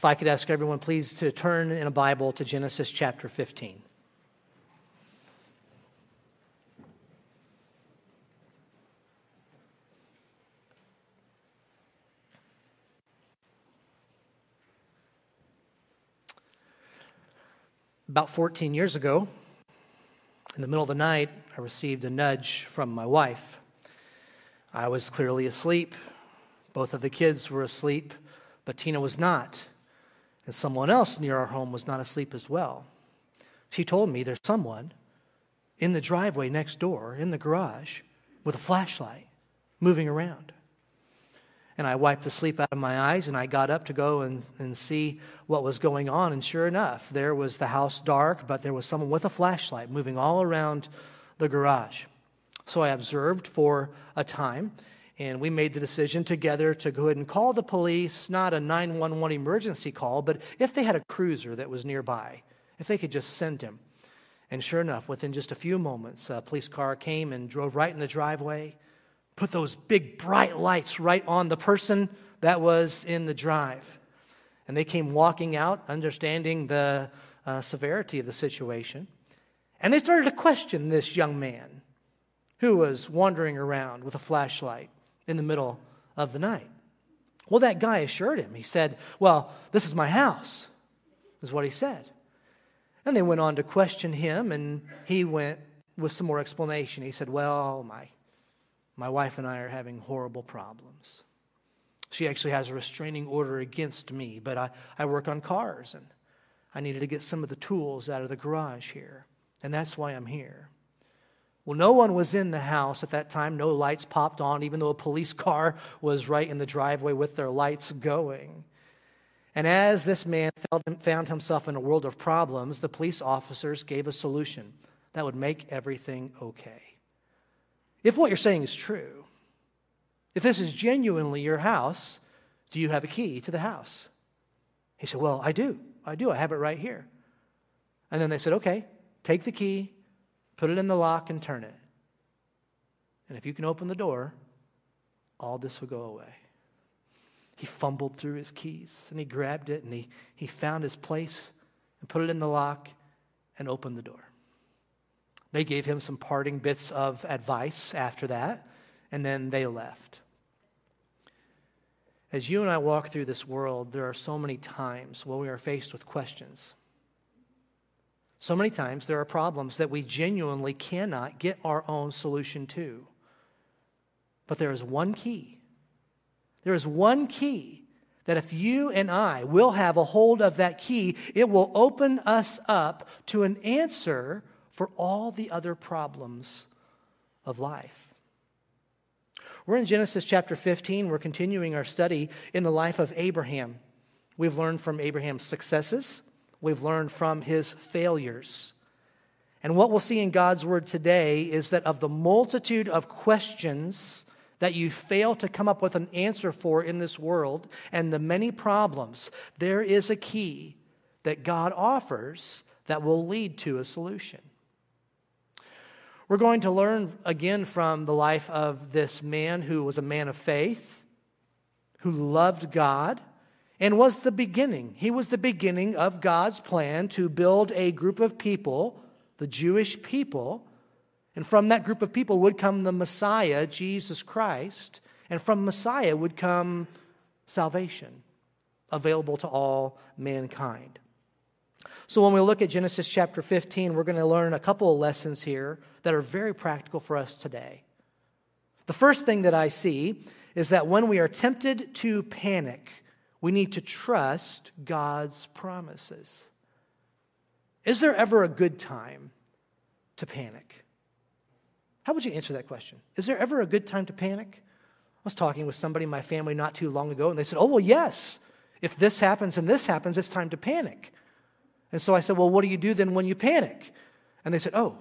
If I could ask everyone, please, to turn in a Bible to Genesis chapter 15. About 14 years ago, in the middle of the night, I received a nudge from my wife. I was clearly asleep. Both of the kids were asleep, but Tina was not. And someone else near our home was not asleep as well. She told me there's someone in the driveway next door, in the garage, with a flashlight, moving around. And I wiped the sleep out of my eyes, and I got up to go and see what was going on. And sure enough, there was the house dark, but there was someone with a flashlight moving all around the garage. So I observed for a time, and we made the decision together to go ahead and call the police, not a 911 emergency call, but if they had a cruiser that was nearby, if they could just send him. And sure enough, within just a few moments, a police car came and drove right in the driveway, put those big bright lights right on the person that was in the drive. And they came walking out, understanding the severity of the situation. And they started to question this young man who was wandering around with a flashlight in the middle of the night. Well, that guy assured him. He said, well, this is my house, is what he said. And they went on to question him, and he went with some more explanation. He said, well, my wife and I are having horrible problems. She actually has a restraining order against me, but I work on cars, and I needed to get some of the tools out of the garage here, and that's why I'm here. Well, no one was in the house at that time. No lights popped on, even though a police car was right in the driveway with their lights going. And as this man found himself in a world of problems, the police officers gave a solution that would make everything okay. If what you're saying is true, if this is genuinely your house, do you have a key to the house? He said, well, I do. I have it right here. And then they said, okay, take the key, put it in the lock, and turn it. And if you can open the door, all this will go away. He fumbled through his keys, and he grabbed it, and he found his place and put it in the lock and opened the door. They gave him some parting bits of advice after that, and then they left. As you and I walk through this world, there are so many times when we are faced with questions. So many times there are problems that we genuinely cannot get our own solution to. But there is one key. There is one key that if you and I will have a hold of that key, it will open us up to an answer for all the other problems of life. We're in Genesis chapter 15. We're continuing our study in the life of Abraham. We've learned from Abraham's successes. We've learned from his failures. And what we'll see in God's word today is that of the multitude of questions that you fail to come up with an answer for in this world and the many problems, there is a key that God offers that will lead to a solution. We're going to learn again from the life of this man who was a man of faith, who loved God, and was the beginning. He was the beginning of God's plan to build a group of people, the Jewish people. And from that group of people would come the Messiah, Jesus Christ. And from Messiah would come salvation, available to all mankind. So when we look at Genesis chapter 15, we're going to learn a couple of lessons here that are very practical for us today. The first thing that I see is that when we are tempted to panic, we need to trust God's promises. Is there ever a good time to panic? How would you answer that question? Is there ever a good time to panic? I was talking with somebody in my family not too long ago, and they said, oh, well, yes, if this happens and this happens, it's time to panic. And so I said, well, what do you do then when you panic? And they said, oh,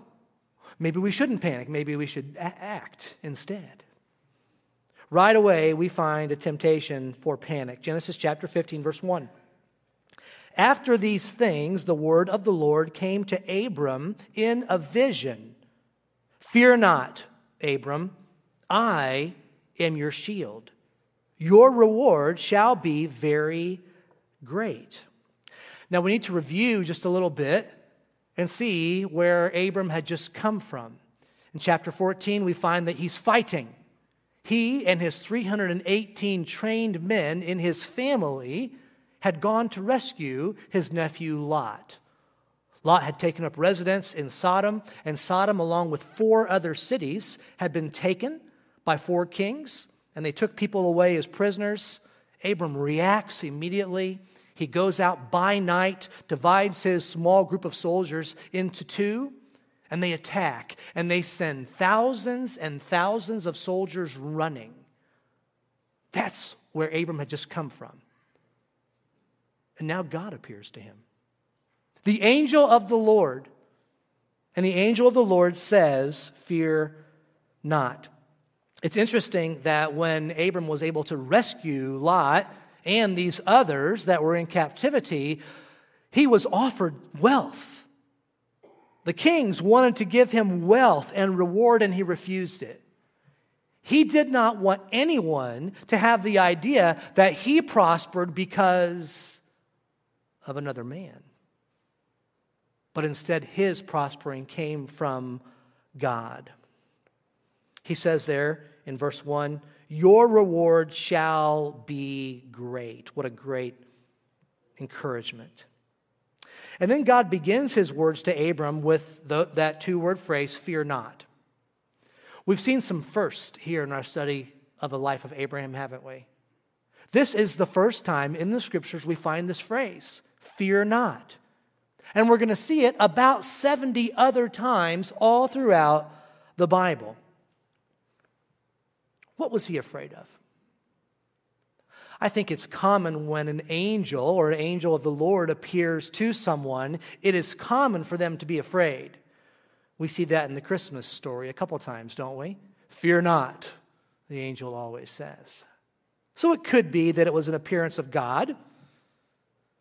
maybe we shouldn't panic. Maybe we should act instead. Right away, we find a temptation for panic. Genesis chapter 15, verse 1. After these things, the word of the Lord came to Abram in a vision. Fear not, Abram, I am your shield. Your reward shall be very great. Now we need to review just a little bit and see where Abram had just come from. In chapter 14, we find that he's fighting. He and his 318 trained men in his family had gone to rescue his nephew Lot. Lot had taken up residence in Sodom, and Sodom, along with 4 other cities, had been taken by 4 kings, and they took people away as prisoners. Abram reacts immediately. He goes out by night, divides his small group of soldiers into 2, and they attack, and they send thousands and thousands of soldiers running. That's where Abram had just come from. And now God appears to him. The angel of the Lord. And the angel of the Lord says, "Fear not." It's interesting that when Abram was able to rescue Lot and these others that were in captivity, he was offered wealth. The kings wanted to give him wealth and reward, and he refused it. He did not want anyone to have the idea that he prospered because of another man. But instead, his prospering came from God. He says there in verse 1, "Your reward shall be great." What a great encouragement. And then God begins his words to Abram with that 2-word phrase, "Fear not." We've seen some first here in our study of the life of Abraham, haven't we? This is the first time in the scriptures we find this phrase, "Fear not." And we're going to see it about 70 other times all throughout the Bible. What was he afraid of? I think it's common when an angel or an angel of the Lord appears to someone, it is common for them to be afraid. We see that in the Christmas story a couple times, don't we? "Fear not," the angel always says. So it could be that it was an appearance of God.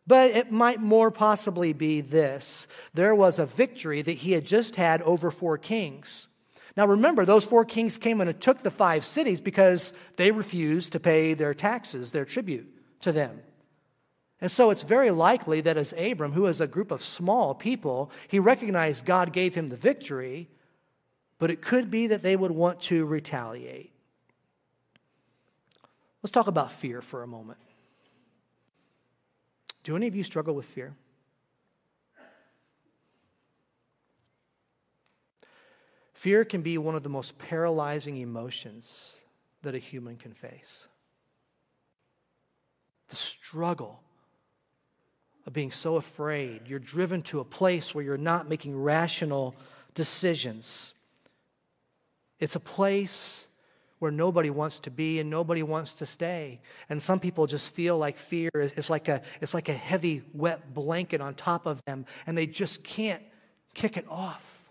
But it might more possibly be this. There was a victory that he had just had over 4 kings. Now remember, those 4 kings came and took the 5 cities because they refused to pay their taxes, their tribute to them. And so it's very likely that as Abram, who is a group of small people, he recognized God gave him the victory, but it could be that they would want to retaliate. Let's talk about fear for a moment. Do any of you struggle with fear? Fear can be one of the most paralyzing emotions that a human can face. The struggle of being so afraid. You're driven to a place where you're not making rational decisions. It's a place where nobody wants to be and nobody wants to stay. And some people just feel like fear is like a heavy, wet blanket on top of them, and they just can't kick it off.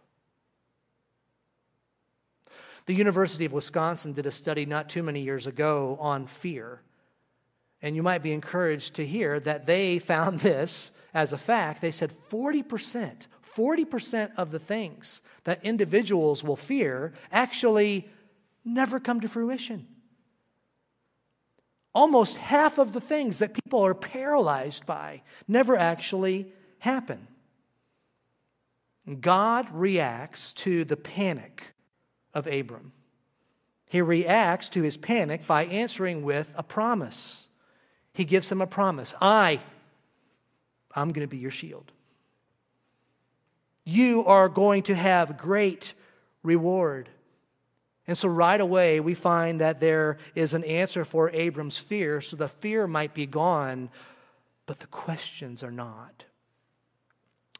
The University of Wisconsin did a study not too many years ago on fear. And you might be encouraged to hear that they found this as a fact. They said 40% of the things that individuals will fear actually never come to fruition. Almost half of the things that people are paralyzed by never actually happen. God reacts to the panic of Abram. He reacts to his panic by answering with a promise. He gives him a promise. I'm going to be your shield. You are going to have great reward. And so right away, we find that there is an answer for Abram's fear. So the fear might be gone, but the questions are not.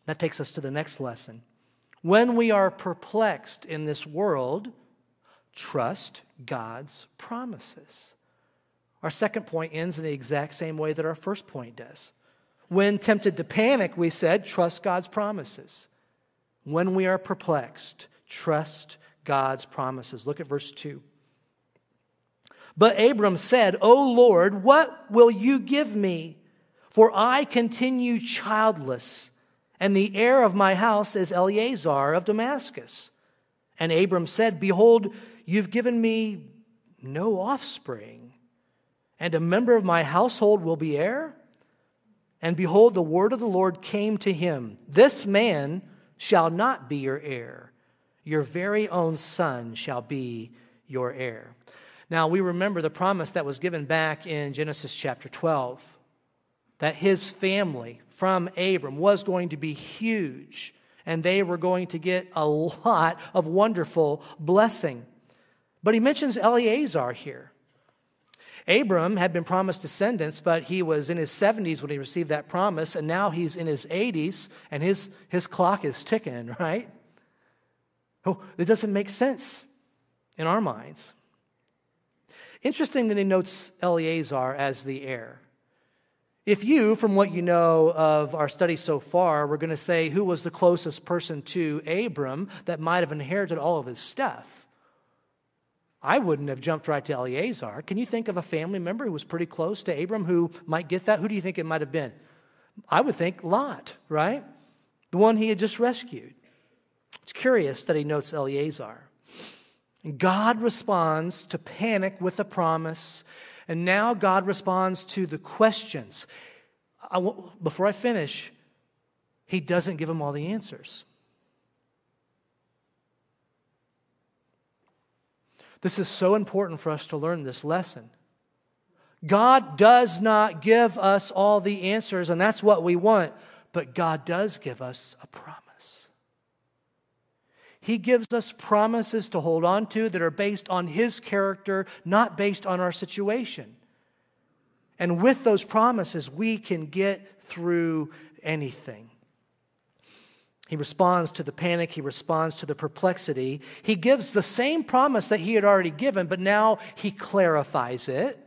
That takes us to the next lesson. When we are perplexed in this world, trust God's promises. Our second point ends in the exact same way that our first point does. When tempted to panic, we said, trust God's promises. When we are perplexed, trust God's promises. Look at verse 2. But Abram said, "O Lord, what will you give me? For I continue childless, and the heir of my house is Eliezer of Damascus." And Abram said, "Behold, you've given me no offspring, and a member of my household will be heir? And behold, the word of the Lord came to him. This man shall not be your heir. Your very own son shall be your heir. Now, we remember the promise that was given back in Genesis chapter 12, that his family from Abram was going to be huge, and they were going to get a lot of wonderful blessing. But he mentions Eliezer here. Abram had been promised descendants, but he was in his 70s when he received that promise, and now he's in his 80s, and his clock is ticking, right? Oh, it doesn't make sense in our minds. Interesting that he notes Eliezer as the heir. If you, from what you know of our study so far, we're going to say who was the closest person to Abram that might have inherited all of his stuff, I wouldn't have jumped right to Eliezer. Can you think of a family member who was pretty close to Abram who might get that? Who do you think it might have been? I would think Lot, right? The one he had just rescued. It's curious that he notes Eliezer. And God responds to panic with a promise. And now God responds to the questions. Before I finish, he doesn't give them all the answers. This is so important for us to learn this lesson. God does not give us all the answers, and that's what we want, but God does give us a promise. He gives us promises to hold on to that are based on His character, not based on our situation. And with those promises, we can get through anything. He responds to the panic. He responds to the perplexity. He gives the same promise that he had already given, but now he clarifies it.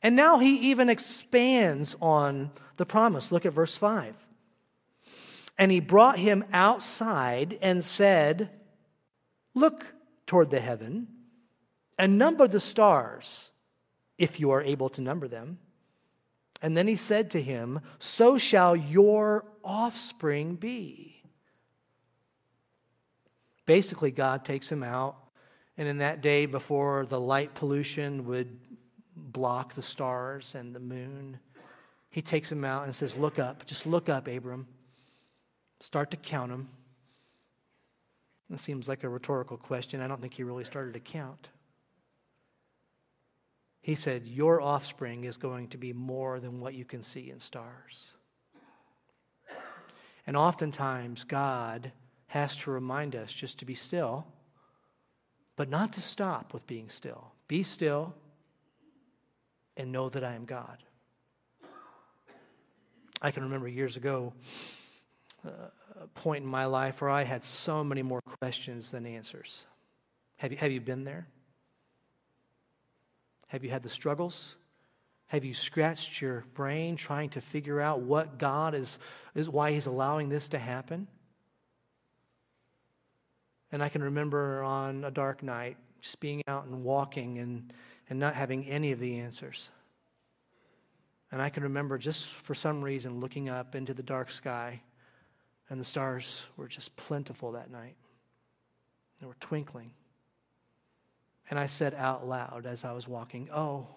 And now he even expands on the promise. Look at verse 5. And he brought him outside and said, "Look toward the heaven and number the stars, if you are able to number them." And then he said to him, "So shall your offspring be." Basically, God takes him out, and in that day before the light pollution would block the stars and the moon, he takes him out and says, "Look up, just look up, Abram. Start to count them." That seems like a rhetorical question. I don't think he really started to count. He said, "Your offspring is going to be more than what you can see in stars." And oftentimes, God has to remind us just to be still, but not to stop with being still. Be still and know that I am God. I can remember years ago a point in my life where I had so many more questions than answers. Have you been there? Have you had the struggles? Have you scratched your brain trying to figure out what God is why He's allowing this to happen? And I can remember on a dark night just being out and walking and not having any of the answers. And I can remember just for some reason looking up into the dark sky, and the stars were just plentiful that night. They were twinkling. And I said out loud as I was walking, "Oh,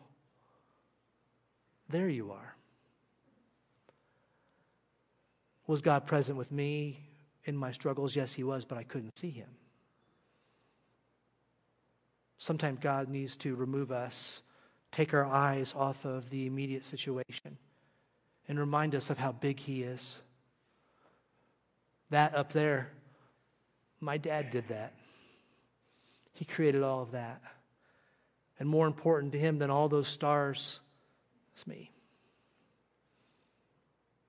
there you are." Was God present with me in my struggles? Yes, He was, but I couldn't see Him. Sometimes God needs to remove us, take our eyes off of the immediate situation, and remind us of how big He is. That up there, my dad did that. He created all of that. And more important to Him than all those stars is me.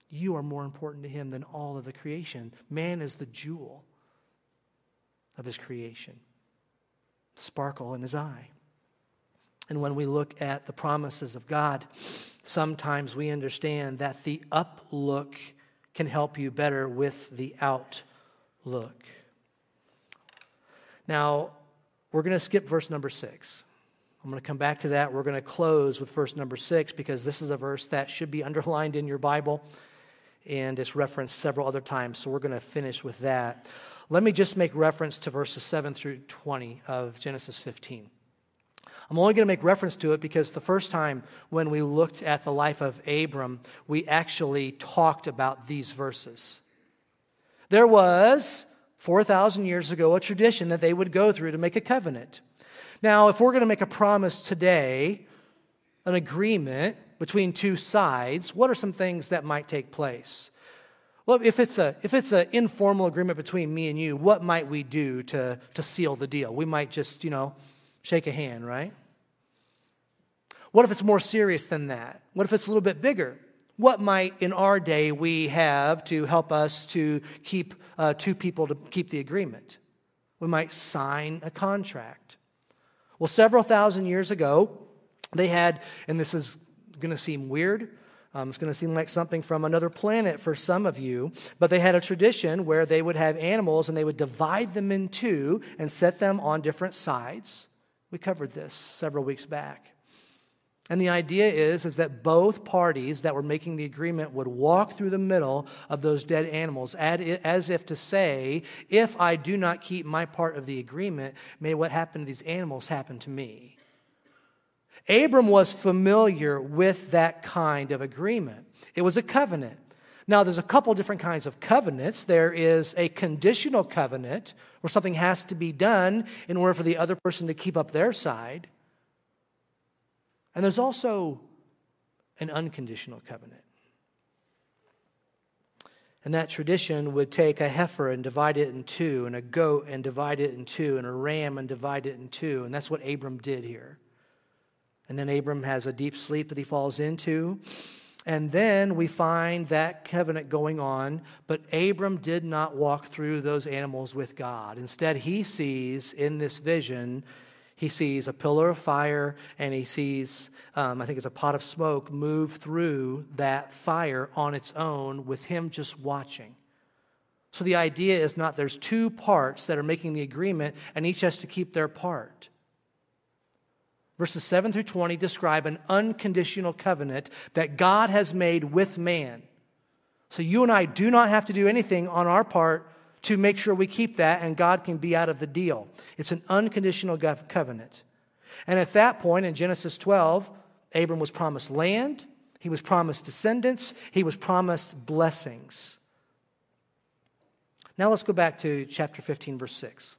You are more important to Him than all of the creation. Man is the jewel of His creation. Sparkle in His eye. And when we look at the promises of God, sometimes we understand that the uplook can help you better with the outlook. Now, we're going to skip verse number 6. I'm going to come back to that. We're going to close with verse number 6 because this is a verse that should be underlined in your Bible, and it's referenced several other times, so we're going to finish with that. Let me just make reference to verses 7 through 20 of Genesis 15. I'm only going to make reference to it because the first time when we looked at the life of Abram, we actually talked about these verses. There was, 4,000 years ago, a tradition that they would go through to make a covenant. Now, if we're going to make a promise today, an agreement between two sides, what are some things that might take place? Well, if it's an informal agreement between me and you, what might we do to seal the deal? We might just, shake a hand, right? What if it's more serious than that? What if it's a little bit bigger? What might, in our day, we have to help us to keep two people to keep the agreement? We might sign a contract. Well, several thousand years ago, they had, and this is going to seem weird, it's going to seem like something from another planet for some of you, but they had a tradition where they would have animals and they would divide them in two and set them on different sides. We covered this several weeks back. And the idea is that both parties that were making the agreement would walk through the middle of those dead animals as if to say, if I do not keep my part of the agreement, may what happened to these animals happen to me. Abram was familiar with that kind of agreement. It was a covenant. Now, there's a couple different kinds of covenants. There is a conditional covenant where something has to be done in order for the other person to keep up their side. And there's also an unconditional covenant. And that tradition would take a heifer and divide it in two, and a goat and divide it in two, and a ram and divide it in two. And that's what Abram did here. And then Abram has a deep sleep that he falls into. And then we find that covenant going on. But Abram did not walk through those animals with God. Instead, he sees in this vision, he sees a pillar of fire. And he sees, I think it's a pot of smoke, move through that fire on its own with him just watching. So the idea is not there's two parts that are making the agreement and each has to keep their part. Verses 7 through 20 describe an unconditional covenant that God has made with man. So you and I do not have to do anything on our part to make sure we keep that, and God can be out of the deal. It's an unconditional covenant. And at that point in Genesis 12, Abram was promised land, he was promised descendants, he was promised blessings. Now let's go back to chapter 15, verse 6.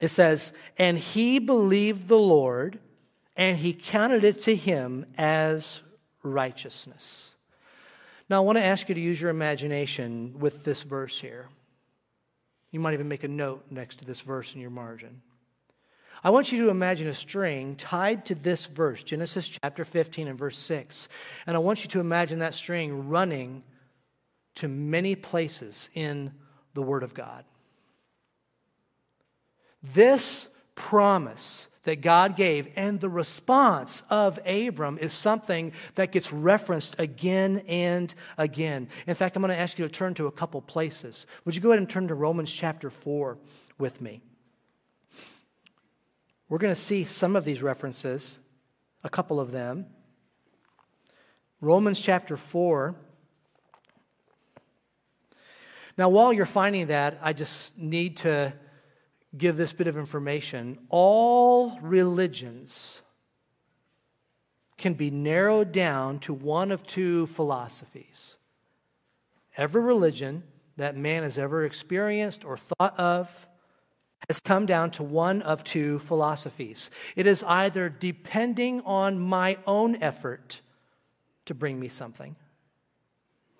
It says, and he believed the Lord, and he counted it to him as righteousness. Now, I want to ask you to use your imagination with this verse here. You might even make a note next to this verse in your margin. I want you to imagine a string tied to this verse, Genesis chapter 15 and verse 6. And I want you to imagine that string running to many places in the Word of God. This promise that God gave and the response of Abram is something that gets referenced again and again. In fact, I'm going to ask you to turn to a couple places. Would you go ahead and turn to Romans chapter 4 with me? We're going to see some of these references, a couple of them. Romans chapter 4. Now, while you're finding that, I just need to give this bit of information. All religions can be narrowed down to one of two philosophies. Every religion that man has ever experienced or thought of has come down to one of two philosophies. It is either depending on my own effort to bring me something,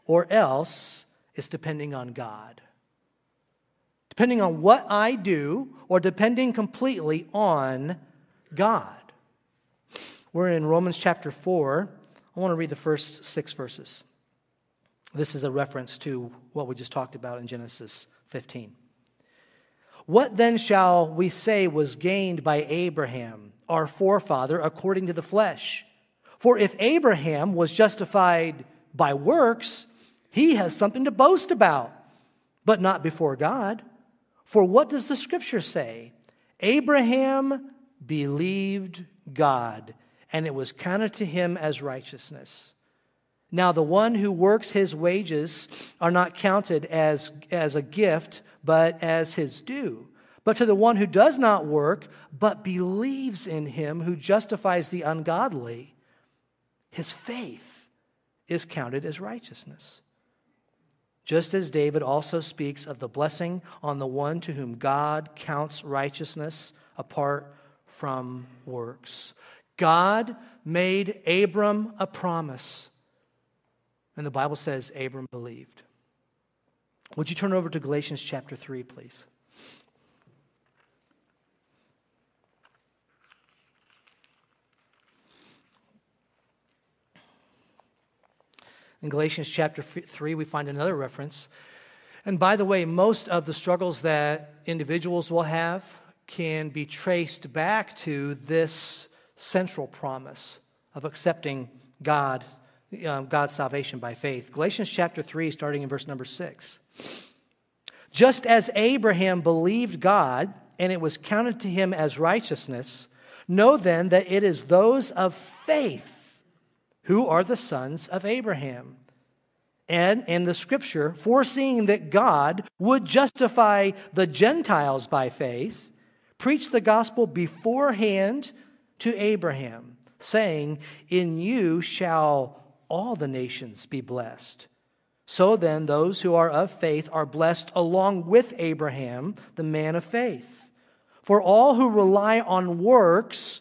or else it's depending on God. Depending on what I do, or depending completely on God. We're in Romans chapter 4. I want to read the first 6 verses. This is a reference to what we just talked about in Genesis 15. What then shall we say was gained by Abraham, our forefather, according to the flesh? For if Abraham was justified by works, he has something to boast about, but not before God. For what does the Scripture say? Abraham believed God, and it was counted to him as righteousness. Now the one who works his wages are not counted as a gift, but as his due. But to the one who does not work, but believes in him who justifies the ungodly, his faith is counted as righteousness. Just as David also speaks of the blessing on the one to whom God counts righteousness apart from works. God made Abram a promise. And the Bible says Abram believed. Would you turn over to Galatians chapter 3, please? In Galatians chapter 3, we find another reference. And by the way, most of the struggles that individuals will have can be traced back to this central promise of accepting God's salvation by faith. Galatians chapter 3, starting in verse number 6. Just as Abraham believed God, and it was counted to him as righteousness, know then that it is those of faith who are the sons of Abraham. And in the scripture, foreseeing that God would justify the Gentiles by faith, preached the gospel beforehand to Abraham, saying, in you shall all the nations be blessed. So then, those who are of faith are blessed along with Abraham, the man of faith. For all who rely on works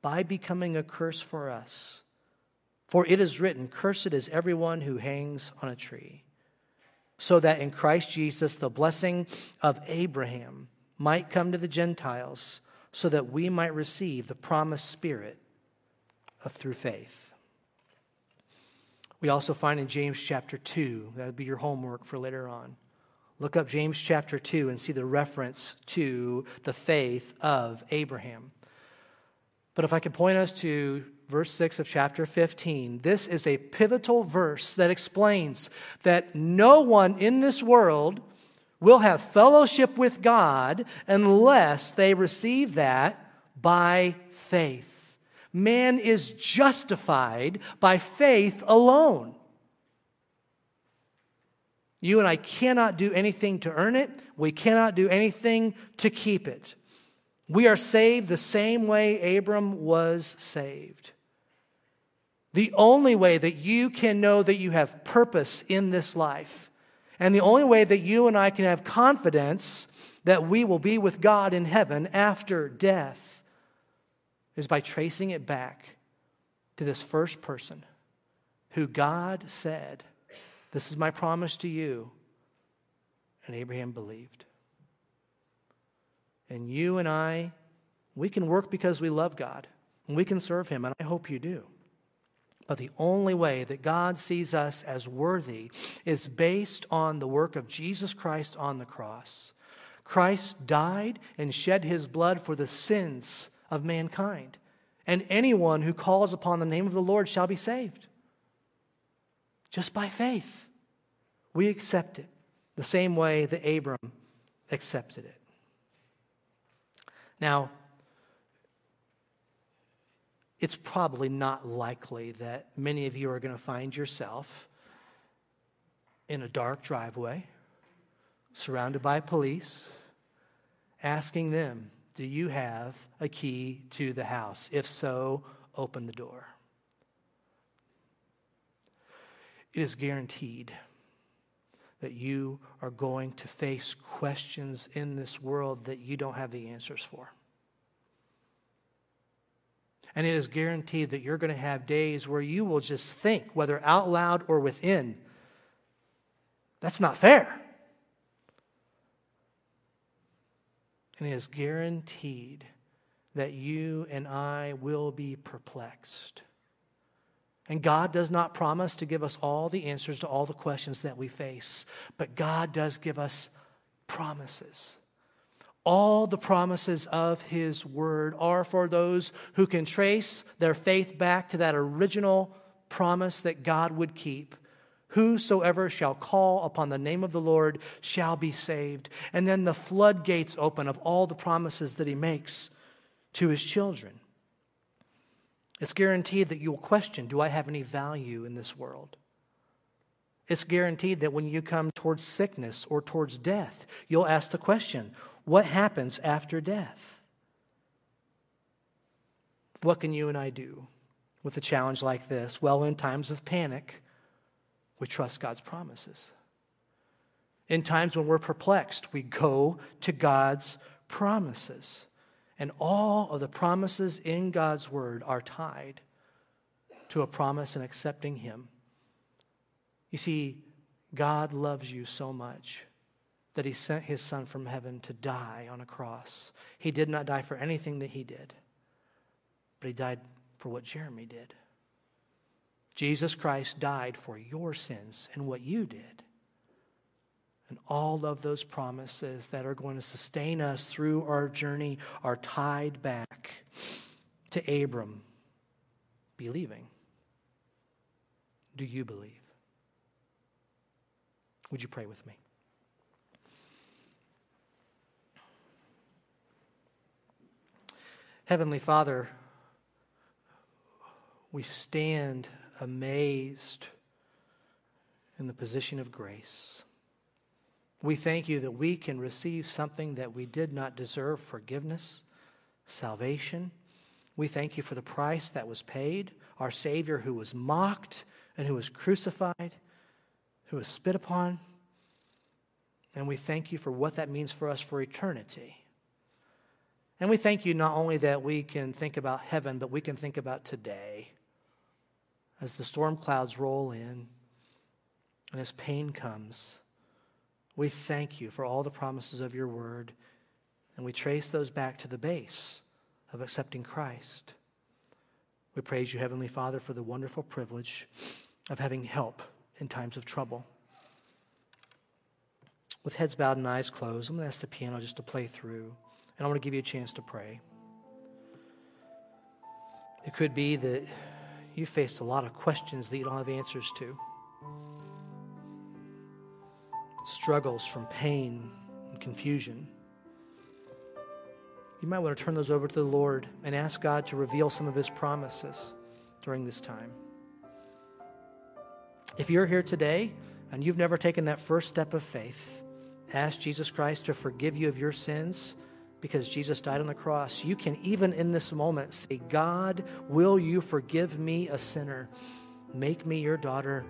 by becoming a curse for us. For it is written, cursed is everyone who hangs on a tree. So that in Christ Jesus the blessing of Abraham might come to the Gentiles, so that we might receive the promised Spirit through faith. We also find in James chapter 2, that would be your homework for later on. Look up James chapter 2 and see the reference to the faith of Abraham. But if I could point us to verse 6 of chapter 15, this is a pivotal verse that explains that no one in this world will have fellowship with God unless they receive that by faith. Man is justified by faith alone. You and I cannot do anything to earn it. We cannot do anything to keep it. We are saved the same way Abram was saved. The only way that you can know that you have purpose in this life, and the only way that you and I can have confidence that we will be with God in heaven after death, is by tracing it back to this first person who God said, this is my promise to you. And Abraham believed. And you and I, we can work because we love God, and we can serve him, and I hope you do. But the only way that God sees us as worthy is based on the work of Jesus Christ on the cross. Christ died and shed his blood for the sins of mankind, and anyone who calls upon the name of the Lord shall be saved. Just by faith, we accept it the same way that Abram accepted it. Now, it's probably not likely that many of you are going to find yourself in a dark driveway, surrounded by police, asking them, do you have a key to the house? If so, open the door. It is guaranteed that you are going to face questions in this world that you don't have the answers for. And it is guaranteed that you're going to have days where you will just think, whether out loud or within, that's not fair. And it is guaranteed that you and I will be perplexed. And God does not promise to give us all the answers to all the questions that we face, but God does give us promises. All the promises of His Word are for those who can trace their faith back to that original promise that God would keep. Whosoever shall call upon the name of the Lord shall be saved. And then the floodgates open of all the promises that He makes to His children. It's guaranteed that you'll question, do I have any value in this world? It's guaranteed that when you come towards sickness or towards death, you'll ask the question, what happens after death? What can you and I do with a challenge like this? Well, in times of panic, we trust God's promises. In times when we're perplexed, we go to God's promises. And all of the promises in God's Word are tied to a promise in accepting Him. You see, God loves you so much that He sent His Son from heaven to die on a cross. He did not die for anything that He did, but He died for what Jeremy did. Jesus Christ died for your sins and what you did. And all of those promises that are going to sustain us through our journey are tied back to Abram believing. Do you believe? Would you pray with me? Heavenly Father, we stand amazed in the position of grace. We thank you that we can receive something that we did not deserve, forgiveness, salvation. We thank you for the price that was paid, our Savior who was mocked and who was crucified, who was spit upon. And we thank you for what that means for us for eternity. And we thank you not only that we can think about heaven, but we can think about today. As the storm clouds roll in and as pain comes, we thank you for all the promises of your Word, and we trace those back to the base of accepting Christ. We praise you, Heavenly Father, for the wonderful privilege of having help in times of trouble. With heads bowed and eyes closed, I'm going to ask the piano just to play through. And I want to give you a chance to pray. It could be that you faced a lot of questions that you don't have answers to. Struggles from pain and confusion. You might want to turn those over to the Lord and ask God to reveal some of His promises during this time. If you're here today and you've never taken that first step of faith, ask Jesus Christ to forgive you of your sins, because Jesus died on the cross, you can even in this moment say, God, will you forgive me, a sinner? Make me your daughter.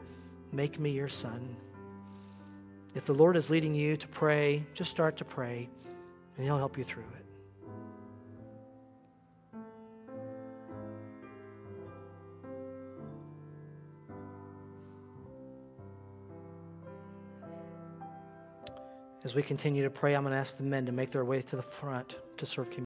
Make me your son. If the Lord is leading you to pray, just start to pray, and He'll help you through it. As we continue to pray, I'm going to ask the men to make their way to the front to serve community.